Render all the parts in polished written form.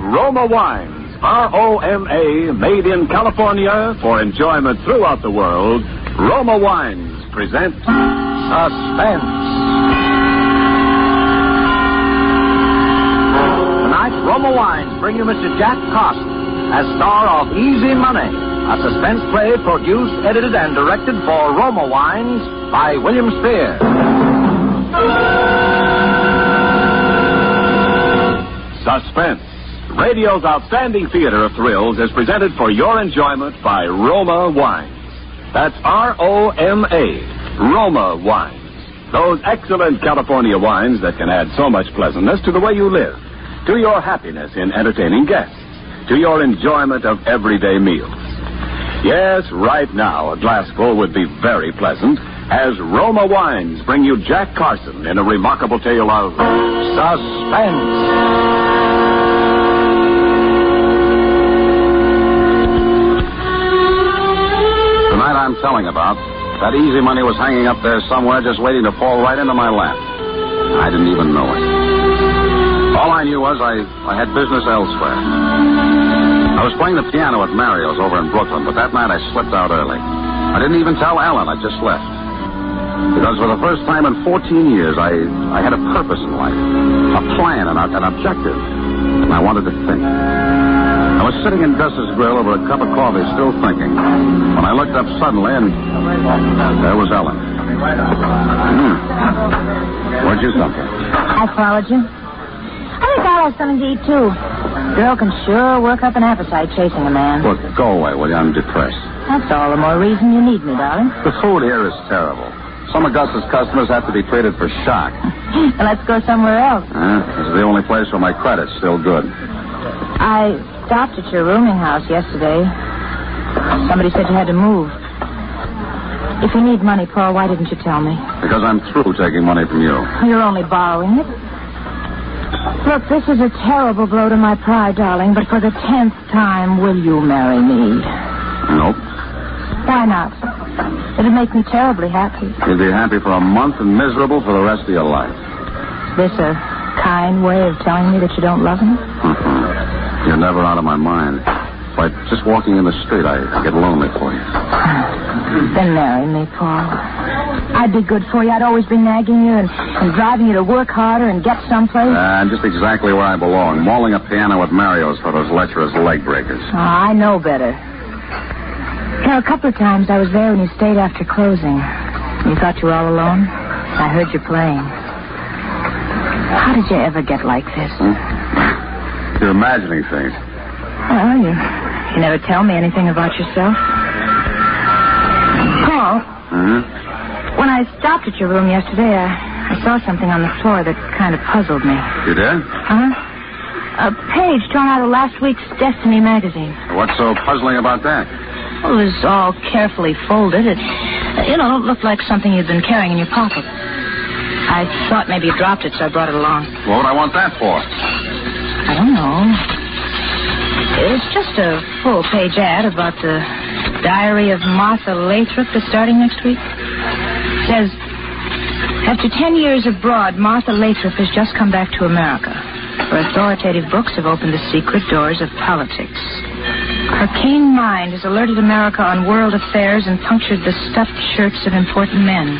Roma Wines, R-O-M-A, made in California for enjoyment throughout the world. Roma Wines presents Suspense. Tonight, Roma Wines bring you Mr. Jack Carson as star of Easy Money, a suspense play produced, edited, and directed for Roma Wines by William Spear. Suspense. Radio's outstanding theater of thrills is presented for your enjoyment by Roma Wines. That's R-O-M-A, Roma Wines. Those excellent California wines that can add so much pleasantness to the way you live, to your happiness in entertaining guests, to your enjoyment of everyday meals. Yes, right now, a glassful would be very pleasant as Roma Wines bring you Jack Carson in a remarkable tale of suspense. I'm telling about, that Easy Money was hanging up there somewhere just waiting to fall right into my lap. I didn't even know it. All I knew was I had business elsewhere. I was playing the piano at Mario's over in Brooklyn, but that night I slipped out early. I didn't even tell Ellen I just left. Because for the first time in 14 years, I had a purpose in life, a plan and an objective, and I wanted to think. I was sitting in Gus's grill over a cup of coffee, still thinking, when I looked up suddenly and there was Ellen. Where'd you stop? I followed you. I think I'll have something to eat, too. Girl can sure work up an appetite chasing a man. Look, go away, will you? I'm depressed. That's all the more reason you need me, darling. The food here is terrible. Some of Gus's customers have to be treated for shock. Well, let's go somewhere else. This is the only place where my credit's still good. I stopped at your rooming house yesterday. Somebody said you had to move. If you need money, Paul, why didn't you tell me? Because I'm through taking money from you. You're only borrowing it. Look, this is a terrible blow to my pride, darling, but for the 10th time, will you marry me? Nope. Why not? It'd make me terribly happy. You'd be happy for a month and miserable for the rest of your life. This a kind way of telling me that you don't love me? Mm-hmm. You're never out of my mind. By just walking in the street, I get lonely for you. Then marry me, Paul. I'd be good for you. I'd always be nagging you and driving you to work harder and get someplace. I'm just exactly where I belong, mauling a piano at Mario's for those lecherous leg breakers. Oh, I know better. You know, a couple of times I was there when you stayed after closing. You thought you were all alone? I heard you playing. How did you ever get like this? You're imagining things. Well, you never tell me anything about yourself. Paul. Mm-hmm. When I stopped at your room yesterday, I saw something on the floor that kind of puzzled me. You did? A page torn out of last week's Destiny magazine. What's so puzzling about that? Well, it was all carefully folded. It looked like something you'd been carrying in your pocket. I thought maybe you dropped it, so I brought it along. What would I want that for? I don't know. It's just a full-page ad about the diary of Martha Lathrop that's starting next week. It says, after 10 years abroad, Martha Lathrop has just come back to America. Her authoritative books have opened the secret doors of politics. Her keen mind has alerted America on world affairs and punctured the stuffed shirts of important men.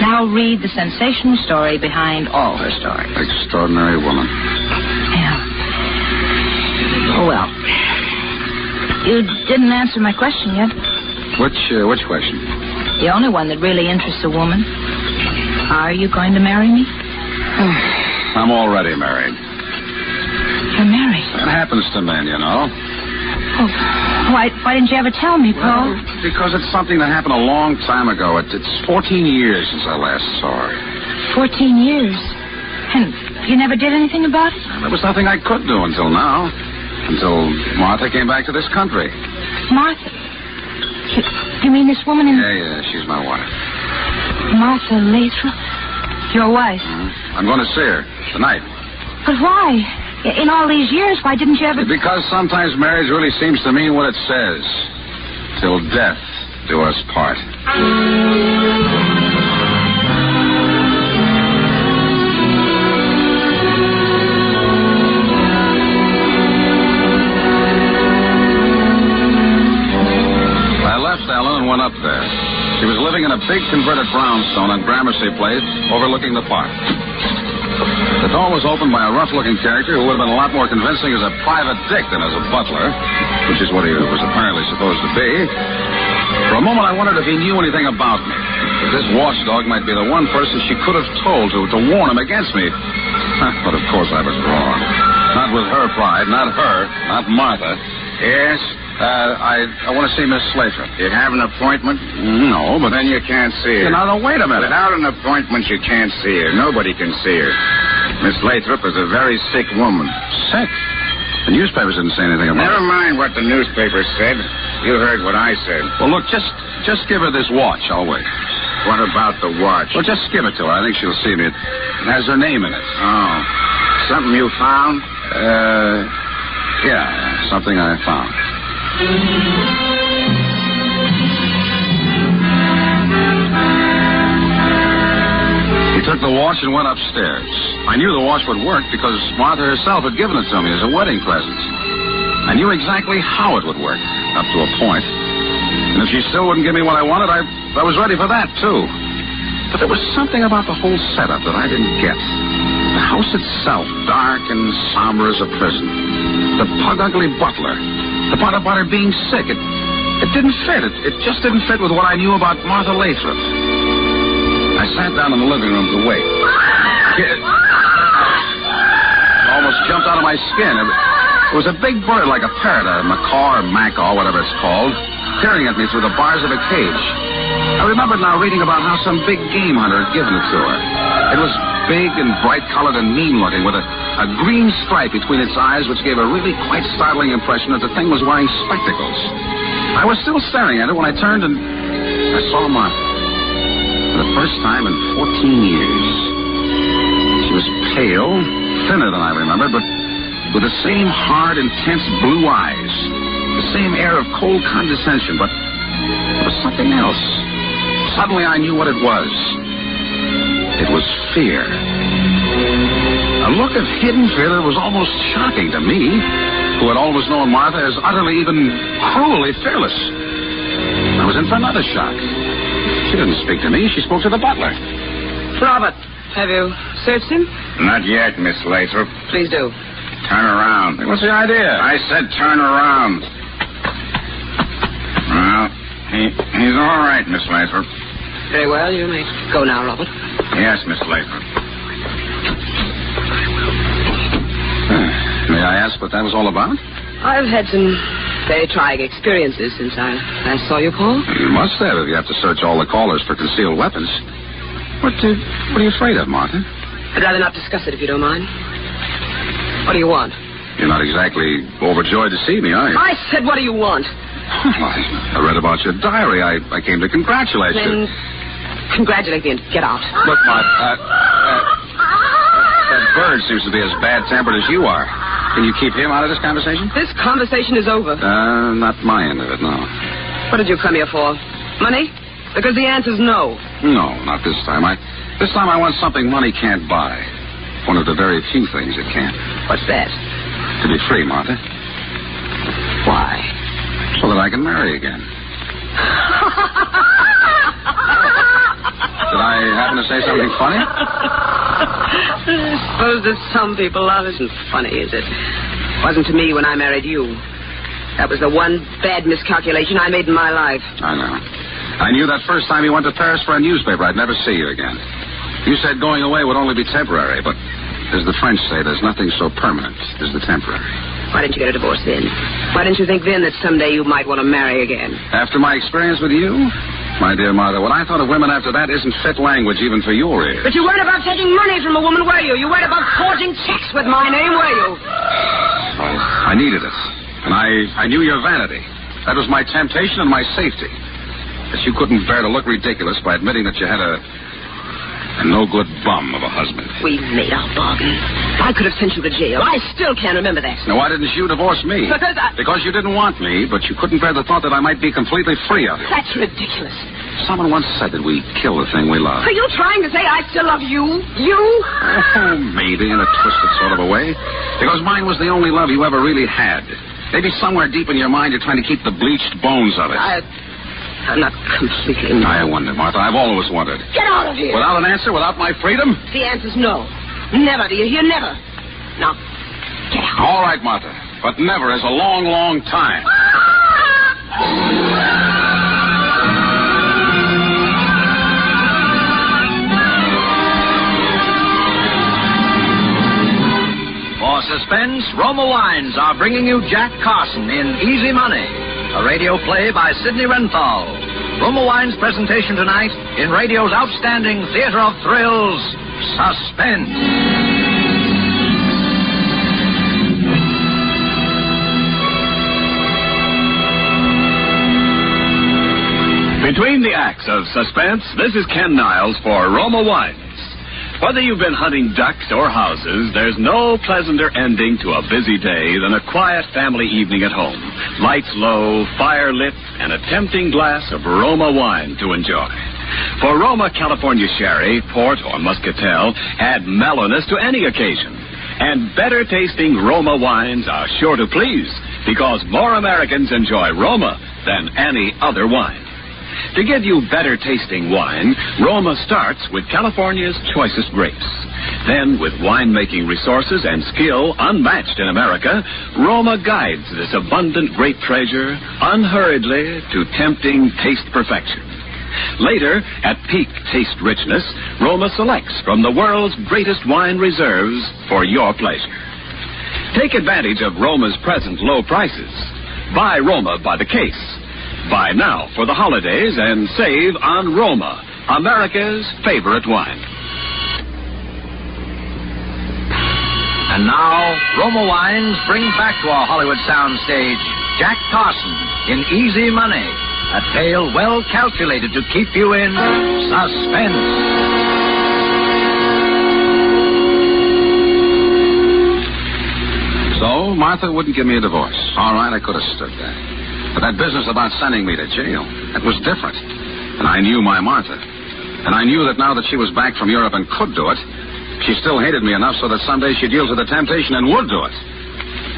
Now read the sensational story behind all her stories. Extraordinary woman. Oh, Well, you didn't answer my question yet. Which question? The only one that really interests a woman. Are you going to marry me? I'm already married. You're married? That happens to men, you know. Oh, why didn't you ever tell me, Paul? Well, because it's something that happened a long time ago. It's 14 years since I last saw her. 14 years? And you never did anything about it? There was nothing I could do until now. Until Martha came back to this country. Martha? You mean this woman in... Yeah, she's my wife. Martha Lathrop? Your wife? Mm-hmm. I'm going to see her tonight. But why? In all these years, why didn't you ever... Because sometimes marriage really seems to mean what it says. Till death do us part. I left Ellen and went up there. She was living in a big converted brownstone on Gramercy Place, overlooking the park. The door was opened by a rough-looking character who would have been a lot more convincing as a private dick than as a butler, which is what he was apparently supposed to be. For a moment, I wondered if he knew anything about me. This watchdog might be the one person she could have told to warn him against me. But, of course, I was wrong. Not with her pride, not her, not Martha. Yes? I want to see Miss Lathrop. You have an appointment? No, but... Then you can't see her. Now, wait a minute. Without an appointment, you can't see her. Nobody can see her. Miss Lathrop is a very sick woman. Sick? The newspapers didn't say anything about it. Never mind what the newspapers said. You heard what I said. Well, look, just give her this watch. I'll wait. What about the watch? Well, just give it to her. I think she'll see me. It has her name in it. Oh. Something you found? Yeah, something I found. He took the watch and went upstairs. I knew the watch would work because Martha herself had given it to me as a wedding present. I knew exactly how it would work, up to a point. And if she still wouldn't give me what I wanted, I was ready for that, too. But there was something about the whole setup that I didn't get. The house itself, dark and somber as a prison. The pug-ugly butler. The part about her being sick, it didn't fit. It just didn't fit with what I knew about Martha Lathrop. I sat down in the living room to wait. I almost jumped out of my skin. It was a big bird like a parrot, a macaw or macaw, whatever it's called, peering at me through the bars of a cage. I remembered now reading about how some big game hunter had given it to her. It was big and bright-colored and mean-looking, with a green stripe between its eyes, which gave a really quite startling impression that the thing was wearing spectacles. I was still staring at it when I turned and I saw Martha. For the first time in 14 years. She was pale, thinner than I remembered, but with the same hard, intense blue eyes, the same air of cold condescension, but there was something else. Suddenly I knew what it was. It was fear. A look of hidden fear that was almost shocking to me, who had always known Martha as utterly, even cruelly fearless. I was in for another shock. She didn't speak to me. She spoke to the butler. Robert, have you searched him? Not yet, Miss Lathrop. Please do. Turn around. What's the idea? I said turn around. Well, he's all right, Miss Lathrop. Very well. You may go now, Robert. Yes, Miss Lathrop. May I ask what that was all about? I've had some very trying experiences since I last saw you, Paul. You must have if you have to search all the callers for concealed weapons. What are you afraid of, Martha? I'd rather not discuss it if you don't mind. What do you want? You're not exactly overjoyed to see me, are you? I said, what do you want? I read about your diary. I came to congratulate you. Congratulate me and get out. Look, Martha, that bird seems to be as bad-tempered as you are. Can you keep him out of this conversation? This conversation is over. Not my end of it, no. What did you come here for? Money? Because the answer's no. No, not this time. This time I want something money can't buy. One of the very few things it can't. What's that? To be free, Martha. Why? So that I can marry again. Did I happen to say something funny? I suppose that some people love isn't funny, is it? Wasn't to me when I married you. That was the one bad miscalculation I made in my life. I know. I knew that first time you went to Paris for a newspaper, I'd never see you again. You said going away would only be temporary, but as the French say, there's nothing so permanent as the temporary. Why didn't you get a divorce then? Why didn't you think then that someday you might want to marry again? After my experience with you? My dear Martha, what I thought of women after that isn't fit language even for your ears. But you weren't about taking money from a woman, were you? You weren't about forging checks with my name, were you? Oh, I needed it. And I knew your vanity. That was my temptation and my safety. That you couldn't bear to look ridiculous by admitting that you had a no-good bum of a husband. We made our bargain. I could have sent you to jail. I still can't remember that. Now, why didn't you divorce me? Because I... Because you didn't want me, but you couldn't bear the thought that I might be completely free of you. That's ridiculous. Someone once said that we kill the thing we love. Are you trying to say I still love you? You? Oh, maybe, in a twisted sort of a way. Because mine was the only love you ever really had. Maybe somewhere deep in your mind you're trying to keep the bleached bones of it. I'm not completely... I wonder, Martha. I've always wondered. Get out of here! Without an answer? Without my freedom? The answer's no. Never, do you hear? Never. Now, get out. All right, Martha. But never is a long, long time. For suspense, Roma Wines are bringing you Jack Carson in Easy Money, a radio play by Sidney Renthal. Roma Wines' presentation tonight in radio's outstanding theater of thrills, Suspense. Between the acts of Suspense, this is Ken Niles for Roma Wines. Whether you've been hunting ducks or houses, there's no pleasanter ending to a busy day than a quiet family evening at home. Lights low, fire lit, and a tempting glass of Roma wine to enjoy. For Roma California Sherry, Port, or Muscatel, add mellowness to any occasion. And better-tasting Roma wines are sure to please, because more Americans enjoy Roma than any other wine. To give you better-tasting wine, Roma starts with California's choicest grapes. Then, with winemaking resources and skill unmatched in America, Roma guides this abundant grape treasure unhurriedly to tempting taste perfection. Later, at peak taste richness, Roma selects from the world's greatest wine reserves for your pleasure. Take advantage of Roma's present low prices. Buy Roma by the case. Buy now for the holidays and save on Roma, America's favorite wine. And now, Roma Wines bring back to our Hollywood soundstage Jack Carson in Easy Money, a tale well calculated to keep you in suspense. So, Martha wouldn't give me a divorce. All right, I could have stood that. But that business about sending me to jail, that was different. And I knew my Martha. And I knew that now that she was back from Europe and could do it, she still hated me enough so that someday she'd yield to the temptation and would do it.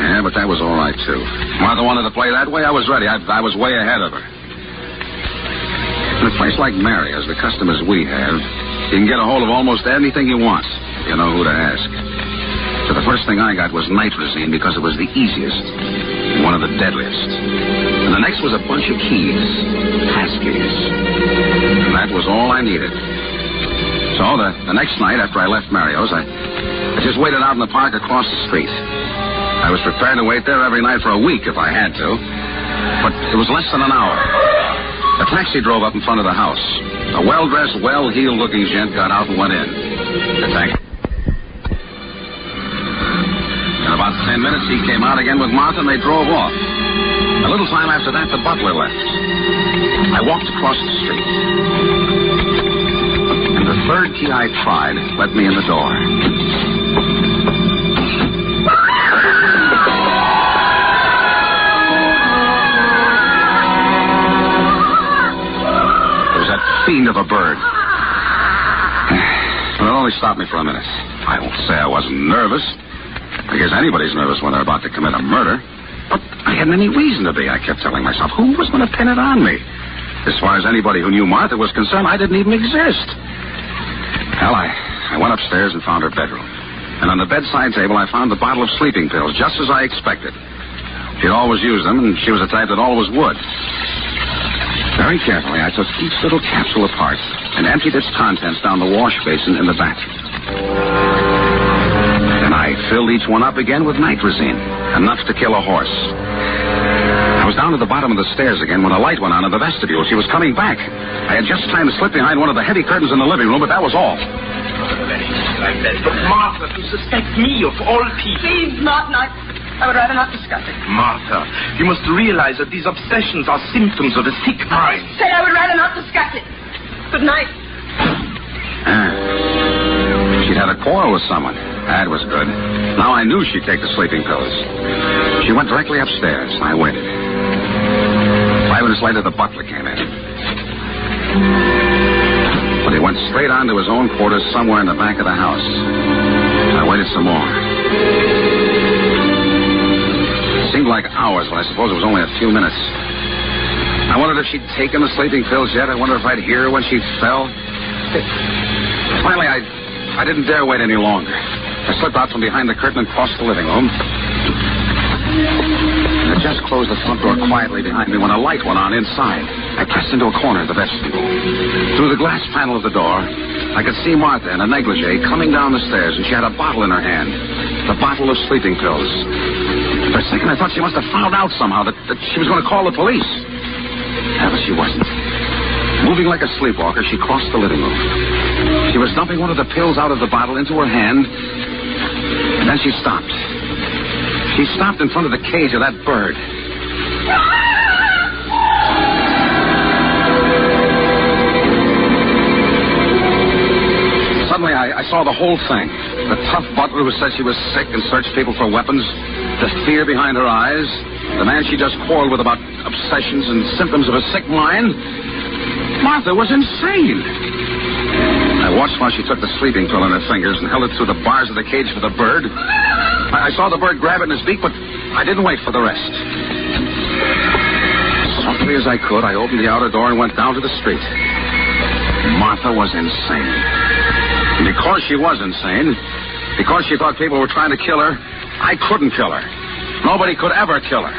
Yeah, but that was all right, too. Martha wanted to play that way, I was ready. I was way ahead of her. In a place like Mario's, the customers we have, you can get a hold of almost anything you want. You know who to ask. So the first thing I got was nitrazine because it was the easiest, one of the deadliest. And the next was a bunch of keys, passkeys. And that was all I needed. So the next night after I left Mario's, I just waited out in the park across the street. I was prepared to wait there every night for a week if I had to. But it was less than an hour. A taxi drove up in front of the house. A well-dressed, well-heeled looking gent got out and went in. The taxi. In about 10 minutes, he came out again with Martha and they drove off. A little time after that, the butler left. I walked across the street. And the third key I tried let me in the door. It was that fiend of a bird. It only stopped me for a minute. I won't say I wasn't nervous. I guess anybody's nervous when they're about to commit a murder. But I hadn't any reason to be, I kept telling myself. Who was going to pin it on me? As far as anybody who knew Martha was concerned, I didn't even exist. Well, I went upstairs and found her bedroom. and on the bedside table I found a bottle of sleeping pills, just as I expected. She'd always used them, and she was the type that always would. Very carefully, I took each little capsule apart and emptied its contents down the wash basin in the bathroom. Then I filled each one up again with nitrazine, enough to kill a horse. I was down at the bottom of the stairs again when a light went on in the vestibule. She was coming back. I had just time to slip behind one of the heavy curtains in the living room, but that was all. Like that. But Martha, to suspect me of all people. Please, Martin, I would rather not discuss it. Martha, you must realize that these obsessions are symptoms of a sick mind. I said I would rather not discuss it. Good night. She'd had a quarrel with someone. That was good. Now I knew she'd take the sleeping pills. She went directly upstairs. I waited. 5 minutes later, the butler came in. But he went straight on to his own quarters somewhere in the back of the house. I waited some more. It seemed like hours, but I suppose it was only a few minutes. I wondered if she'd taken the sleeping pills yet. I wondered if I'd hear her when she fell. Finally, I didn't dare wait any longer. I slipped out from behind the curtain and crossed the living room. I just closed the front door quietly behind me when a light went on inside. I pressed into a corner of the vestibule. Through the glass panel of the door, I could see Martha in a negligee coming down the stairs, and she had a bottle in her hand. The bottle of sleeping pills. For a second, I thought she must have found out somehow that she was going to call the police. Yeah, but she wasn't. Moving like a sleepwalker, she crossed the living room. She was dumping one of the pills out of the bottle into her hand, and then she stopped. She stopped in front of the cage of that bird. Suddenly, I saw the whole thing. The tough butler who said she was sick and searched people for weapons. The fear behind her eyes. The man she just quarreled with about obsessions and symptoms of a sick mind. Martha was insane. I watched while she took the sleeping pill in her fingers and held it through the bars of the cage for the bird. I saw the bird grab it in his beak, but I didn't wait for the rest. Softly as I could, I opened the outer door and went down to the street. Martha was insane. And because she was insane, because she thought people were trying to kill her, I couldn't kill her. Nobody could ever kill her.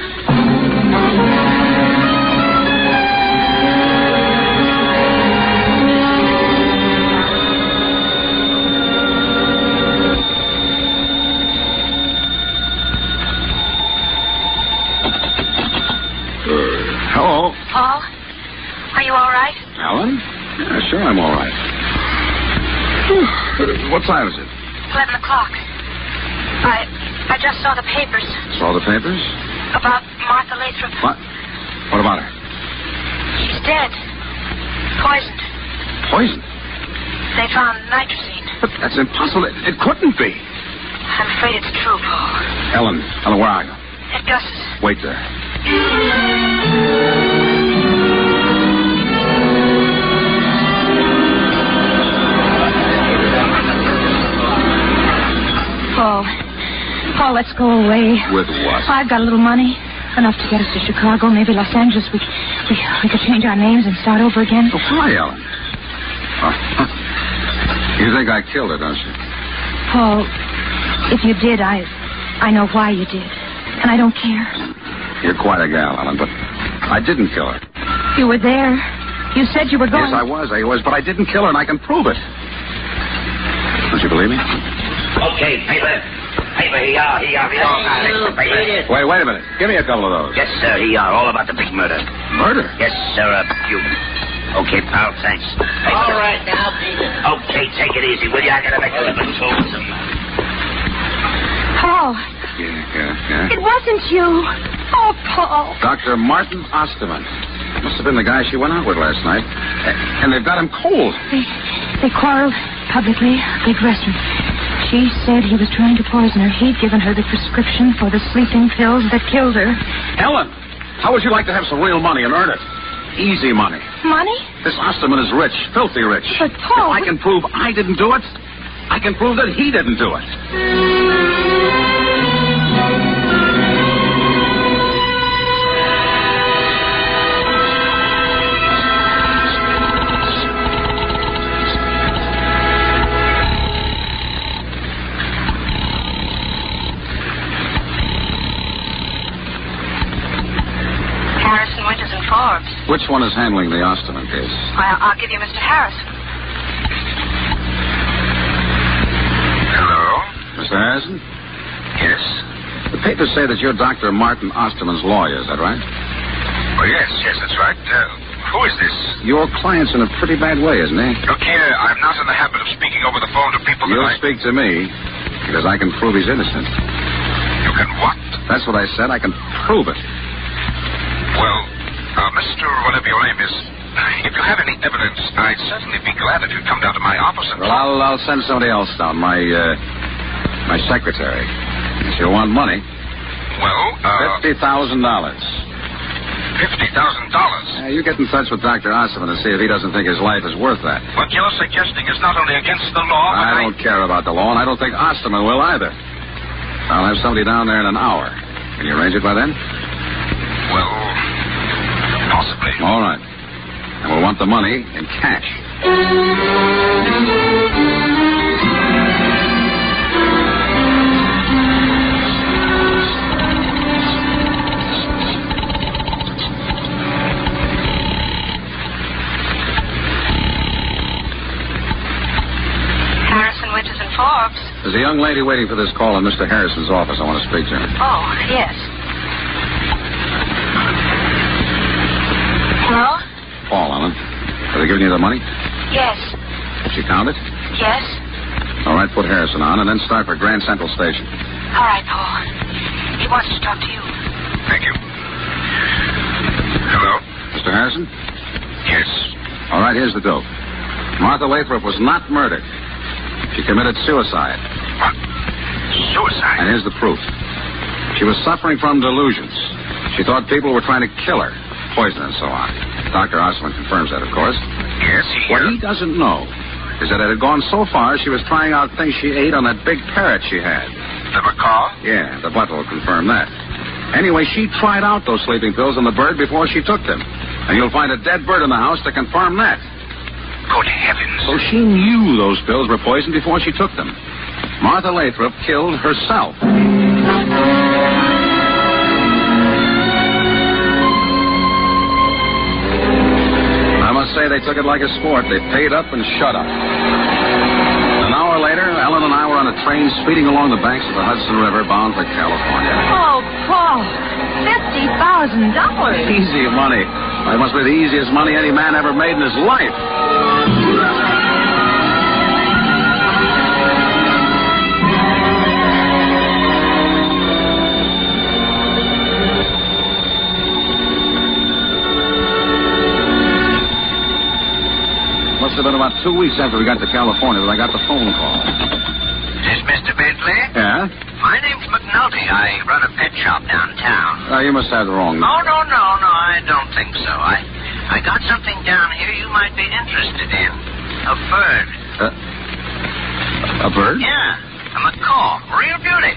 Hello. Paul, are you all right? Alan? Yeah, sure, I'm all right. What time is it? 11 o'clock. I just saw the papers. Saw the papers? About Martha Lathrop. What? What about her? She's dead. Poisoned. Poisoned? They found nitrazine. But that's impossible. It couldn't be. I'm afraid it's true, Paul. Ellen, where are you? At Gus's. Wait there. Paul, let's go away. With what? I've got a little money. Enough to get us to Chicago, maybe Los Angeles. We could change our names and start over again. Oh, why, Ellen? You think I killed her, don't you? Paul, if you did, I know why you did. And I don't care. You're quite a gal, Ellen, but I didn't kill her. You were there. You said you were going... Yes, I was, but I didn't kill her, and I can prove it. Don't you believe me? Okay, paper, here you are. Wait a minute. Give me a couple of those. Yes, sir, here you are, all about the big murder. Murder? Yes, sir, you... Okay, pal, thanks. All right, now, Peter. Okay, take it easy, will you? I gotta make a little troublesome. Paul. Yeah. It wasn't you. Oh, Paul. Dr. Martin Osterman. Must have been the guy she went out with last night. And they've got him cold. They quarreled publicly at a big restaurant. She said he was trying to poison her. He'd given her the prescription for the sleeping pills that killed her. Ellen, how would you like to have some real money and earn it? Easy money. Money? This Osterman is rich, filthy rich. But, Paul... If I can prove I didn't do it, I can prove that he didn't do it. Lamarr. Which one is handling the Osterman case? I'll give you Mr. Harrison. Hello? Mr. Harrison? Yes? The papers say that you're Dr. Martin Osterman's lawyer, is that right? Oh, yes, that's right. Who is this? Your client's in a pretty bad way, isn't he? Look here, I'm not in the habit of speaking over the phone to people that You'll speak to me, because I can prove he's innocent. You can what? That's what I said. I can prove it. Well, Mr. whatever your name is, if you have any evidence, I'd certainly be glad if you'd come down to my office and... Well, I'll send somebody else down, my secretary. If you want money. Well, $50,000. $50,000? You get in touch with Dr. Oswald and see if he doesn't think his life is worth that. What you're suggesting is not only against the law, but I don't care about the law, and I don't think Oswald will either. I'll have somebody down there in an hour. Can you arrange it by then? Well, possibly. All right. And we'll want the money in cash. Forbes. There's a young lady waiting for this call in Mr. Harrison's office. I want to speak to her. Oh, yes. Hello? Paul, Ellen. Have they given you the money? Yes. Did she count it? Yes. All right, put Harrison on and then start for Grand Central Station. All right, Paul. He wants to talk to you. Thank you. Hello? Mr. Harrison? Yes. All right, here's the dope. Martha Lathrop was not murdered. She committed suicide. What? Suicide? And here's the proof. She was suffering from delusions. She thought people were trying to kill her, poison and so on. Dr. Oswald confirms that, of course. Yes, What he doesn't know is that it had gone so far she was trying out things she ate on that big parrot she had. The macaw? Yeah, the butler will confirm that. Anyway, she tried out those sleeping pills on the bird before she took them. And you'll find a dead bird in the house to confirm that. Good heavens. So she knew those pills were poisoned before she took them. Martha Lathrop killed herself. I must say they took it like a sport. They paid up and shut up. An hour later, Ellen and I were on a train speeding along the banks of the Hudson River bound for California. Oh, Paul. $50,000. Easy money. That must be the easiest money any man ever made in his life. Must have been about 2 weeks after we got to California that I got the phone call. Is this Mr. Bentley? Yeah? My name's McNulty. I run a pet shop downtown. You must have the wrong number. Oh, no, I don't think so. I got something down here you might be interested in. A bird. A bird? Yeah, a macaw. Real beauty.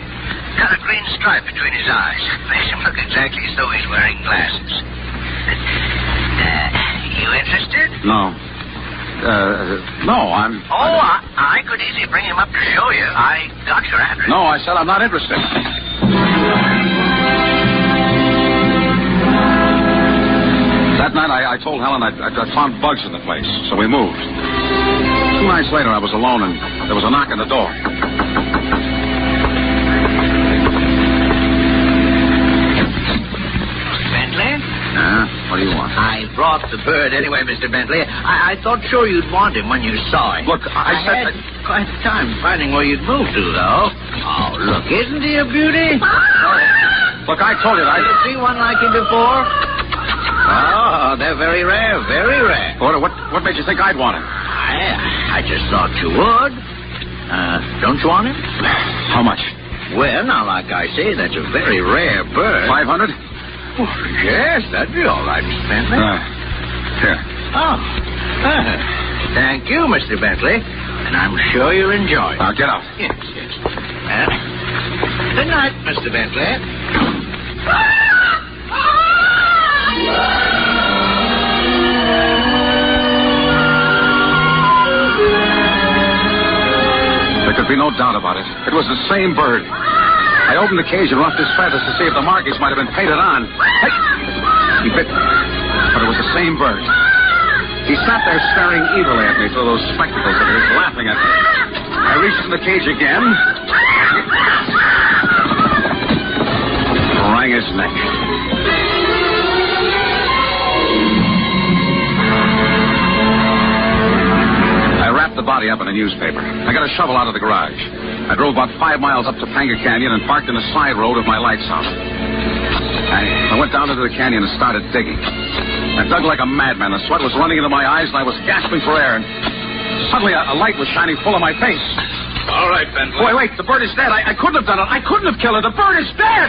Got a green stripe between his eyes. Makes him look exactly as though he's wearing glasses. You interested? No, I'm... Oh, I could easily bring him up to show you. I got your address. No, I said I'm not interested. That night, I told Helen I found bugs in the place, so we moved. 2 nights later, I was alone, and there was a knock on the door. What do you want? I brought the bird anyway, Mr. Bentley. I thought sure you'd want him when you saw him. Look, I had quite a time finding where you'd move to, though. Oh, look, isn't he a beauty? Look, I told you that. Did you see one like him before? Oh, they're very rare, very rare. What made you think I'd want him? I just thought you would. Don't you want him? How much? Well, now, like I say, that's a very rare bird. 500? Oh, yes, that'd be all right, Mr. Bentley. Here. Oh. Thank you, Mr. Bentley. And I'm sure you'll enjoy it. Now, get out. Yes. Good night, Mr. Bentley. There could be no doubt about it. It was the same bird. I opened the cage and roughed his feathers to see if the markings might have been painted on. Hey! He bit me. But other with the same verse. He sat there staring evilly at me through those spectacles of his, laughing at me. I reached for the cage again. Wrung his neck. I wrapped the body up in a newspaper. I got a shovel out of the garage. I drove about 5 miles up Topanga Canyon and parked in a side road with my lights on. I went down into the canyon and started digging. I dug like a madman. The sweat was running into my eyes, and I was gasping for air. And suddenly, a light was shining full on my face. All right, Bentley. Boy, wait. The bird is dead. I couldn't have done it. I couldn't have killed her. The bird is dead.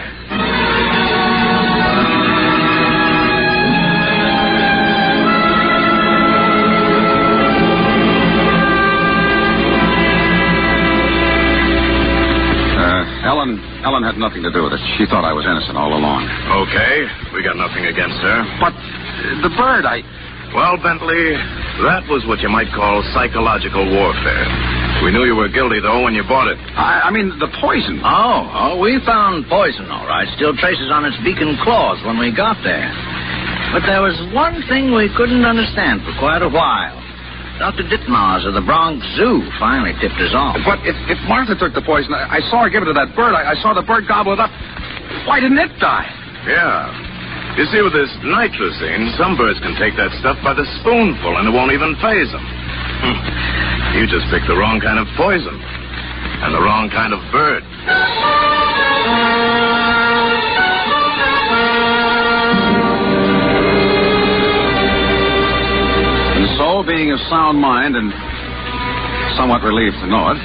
Ellen had nothing to do with it. She thought I was innocent all along. Okay. We got nothing against her. But the bird, Well, Bentley, that was what you might call psychological warfare. We knew you were guilty, though, when you bought it. I mean, the poison. Oh, we found poison, all right. Still traces on its beak and claws when we got there. But there was one thing we couldn't understand for quite a while. Dr. Ditmars of the Bronx Zoo finally tipped us off. But if Martha took the poison, I saw her give it to that bird. I saw the bird gobble it up. Why didn't it die? Yeah. You see, with this nitrazine, some birds can take that stuff by the spoonful, and it won't even faze them. You just picked the wrong kind of poison and the wrong kind of bird. And so, being of sound mind and somewhat relieved to know it,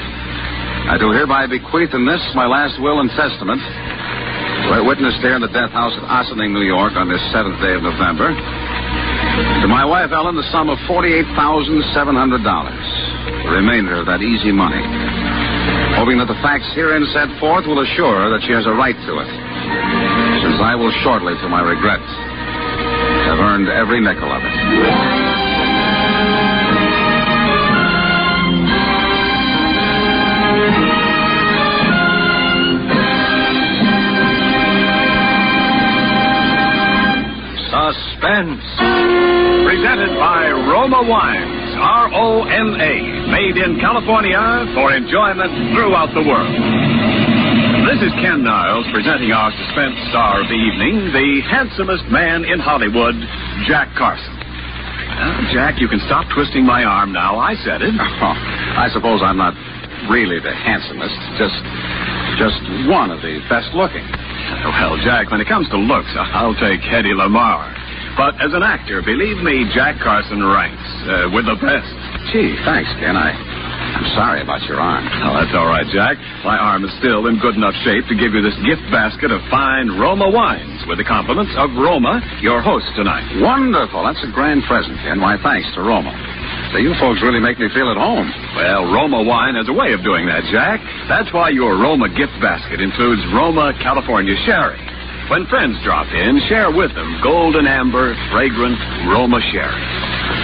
I do hereby bequeath in this, my last will and testament, I witnessed here in the death house at Ossining, New York, on this 7th day of November, to my wife, Ellen, the sum of $48,700, the remainder of that easy money, hoping that the facts herein set forth will assure her that she has a right to it, since I will shortly, to my regret, have earned every nickel of it. Suspense. Presented by Roma Wines, R-O-M-A, made in California for enjoyment throughout the world. This is Ken Niles presenting our suspense star of the evening, the handsomest man in Hollywood, Jack Carson. Jack, you can stop twisting my arm now. I said it. Oh, I suppose I'm not really the handsomest, just one of the best looking. Well, Jack, when it comes to looks, I'll take Hedy Lamarr. But as an actor, believe me, Jack Carson ranks with the best. Gee, thanks, Ken. I'm sorry about your arm. Oh, that's all right, Jack. My arm is still in good enough shape to give you this gift basket of fine Roma wines with the compliments of Roma, your host tonight. Wonderful. That's a grand present, Ken. Why, thanks to Roma. So you folks really make me feel at home. Well, Roma wine has a way of doing that, Jack. That's why your Roma gift basket includes Roma California Sherry. When friends drop in, share with them gold and amber, fragrant Roma Sherry.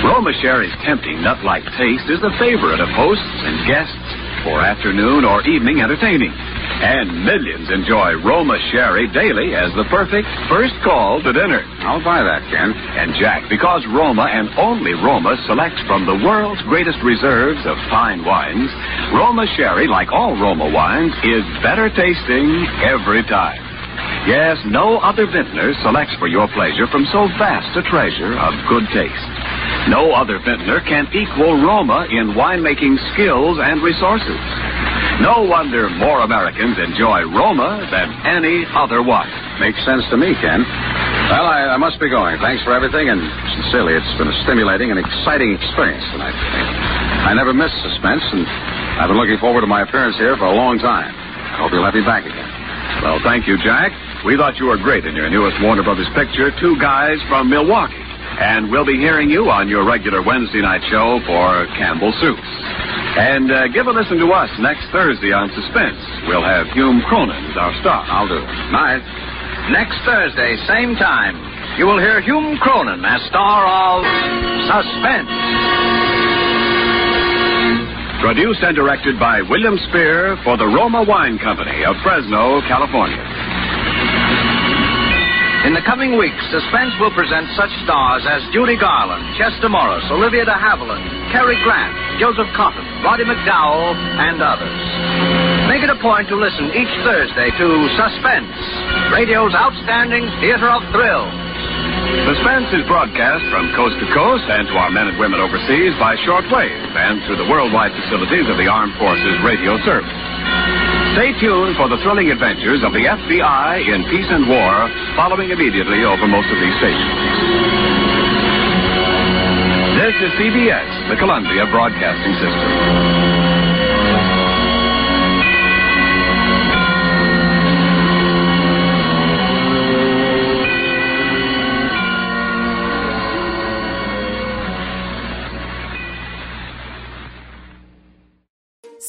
Roma Sherry's tempting nut-like taste is the favorite of hosts and guests for afternoon or evening entertaining. And millions enjoy Roma Sherry daily as the perfect first call to dinner. I'll buy that, Ken. And Jack, because Roma and only Roma selects from the world's greatest reserves of fine wines, Roma Sherry, like all Roma wines, is better tasting every time. Yes, no other vintner selects for your pleasure from so vast a treasure of good taste. No other vintner can equal Roma in winemaking skills and resources. No wonder more Americans enjoy Roma than any other wine. Makes sense to me, Ken. Well, I must be going. Thanks for everything, and sincerely, it's been a stimulating and exciting experience tonight. I never miss suspense, and I've been looking forward to my appearance here for a long time. I hope you'll have me back again. Well, thank you, Jack. We thought you were great in your newest Warner Brothers picture, Two Guys from Milwaukee. And we'll be hearing you on your regular Wednesday night show for Campbell's Soups. And give a listen to us next Thursday on Suspense. We'll have Hume Cronyn as our star. I'll do it. Night. Next Thursday, same time, you will hear Hume Cronyn as star of Suspense. Produced and directed by William Spear for the Roma Wine Company of Fresno, California. In the coming weeks, Suspense will present such stars as Judy Garland, Chester Morris, Olivia de Havilland, Cary Grant, Joseph Cotton, Roddy McDowell, and others. Make it a point to listen each Thursday to Suspense, radio's outstanding theater of thrill. Suspense is broadcast from coast to coast and to our men and women overseas by shortwave and through the worldwide facilities of the Armed Forces Radio Service. Stay tuned for the thrilling adventures of the FBI in peace and war, following immediately over most of these stations. This is CBS, the Columbia Broadcasting System.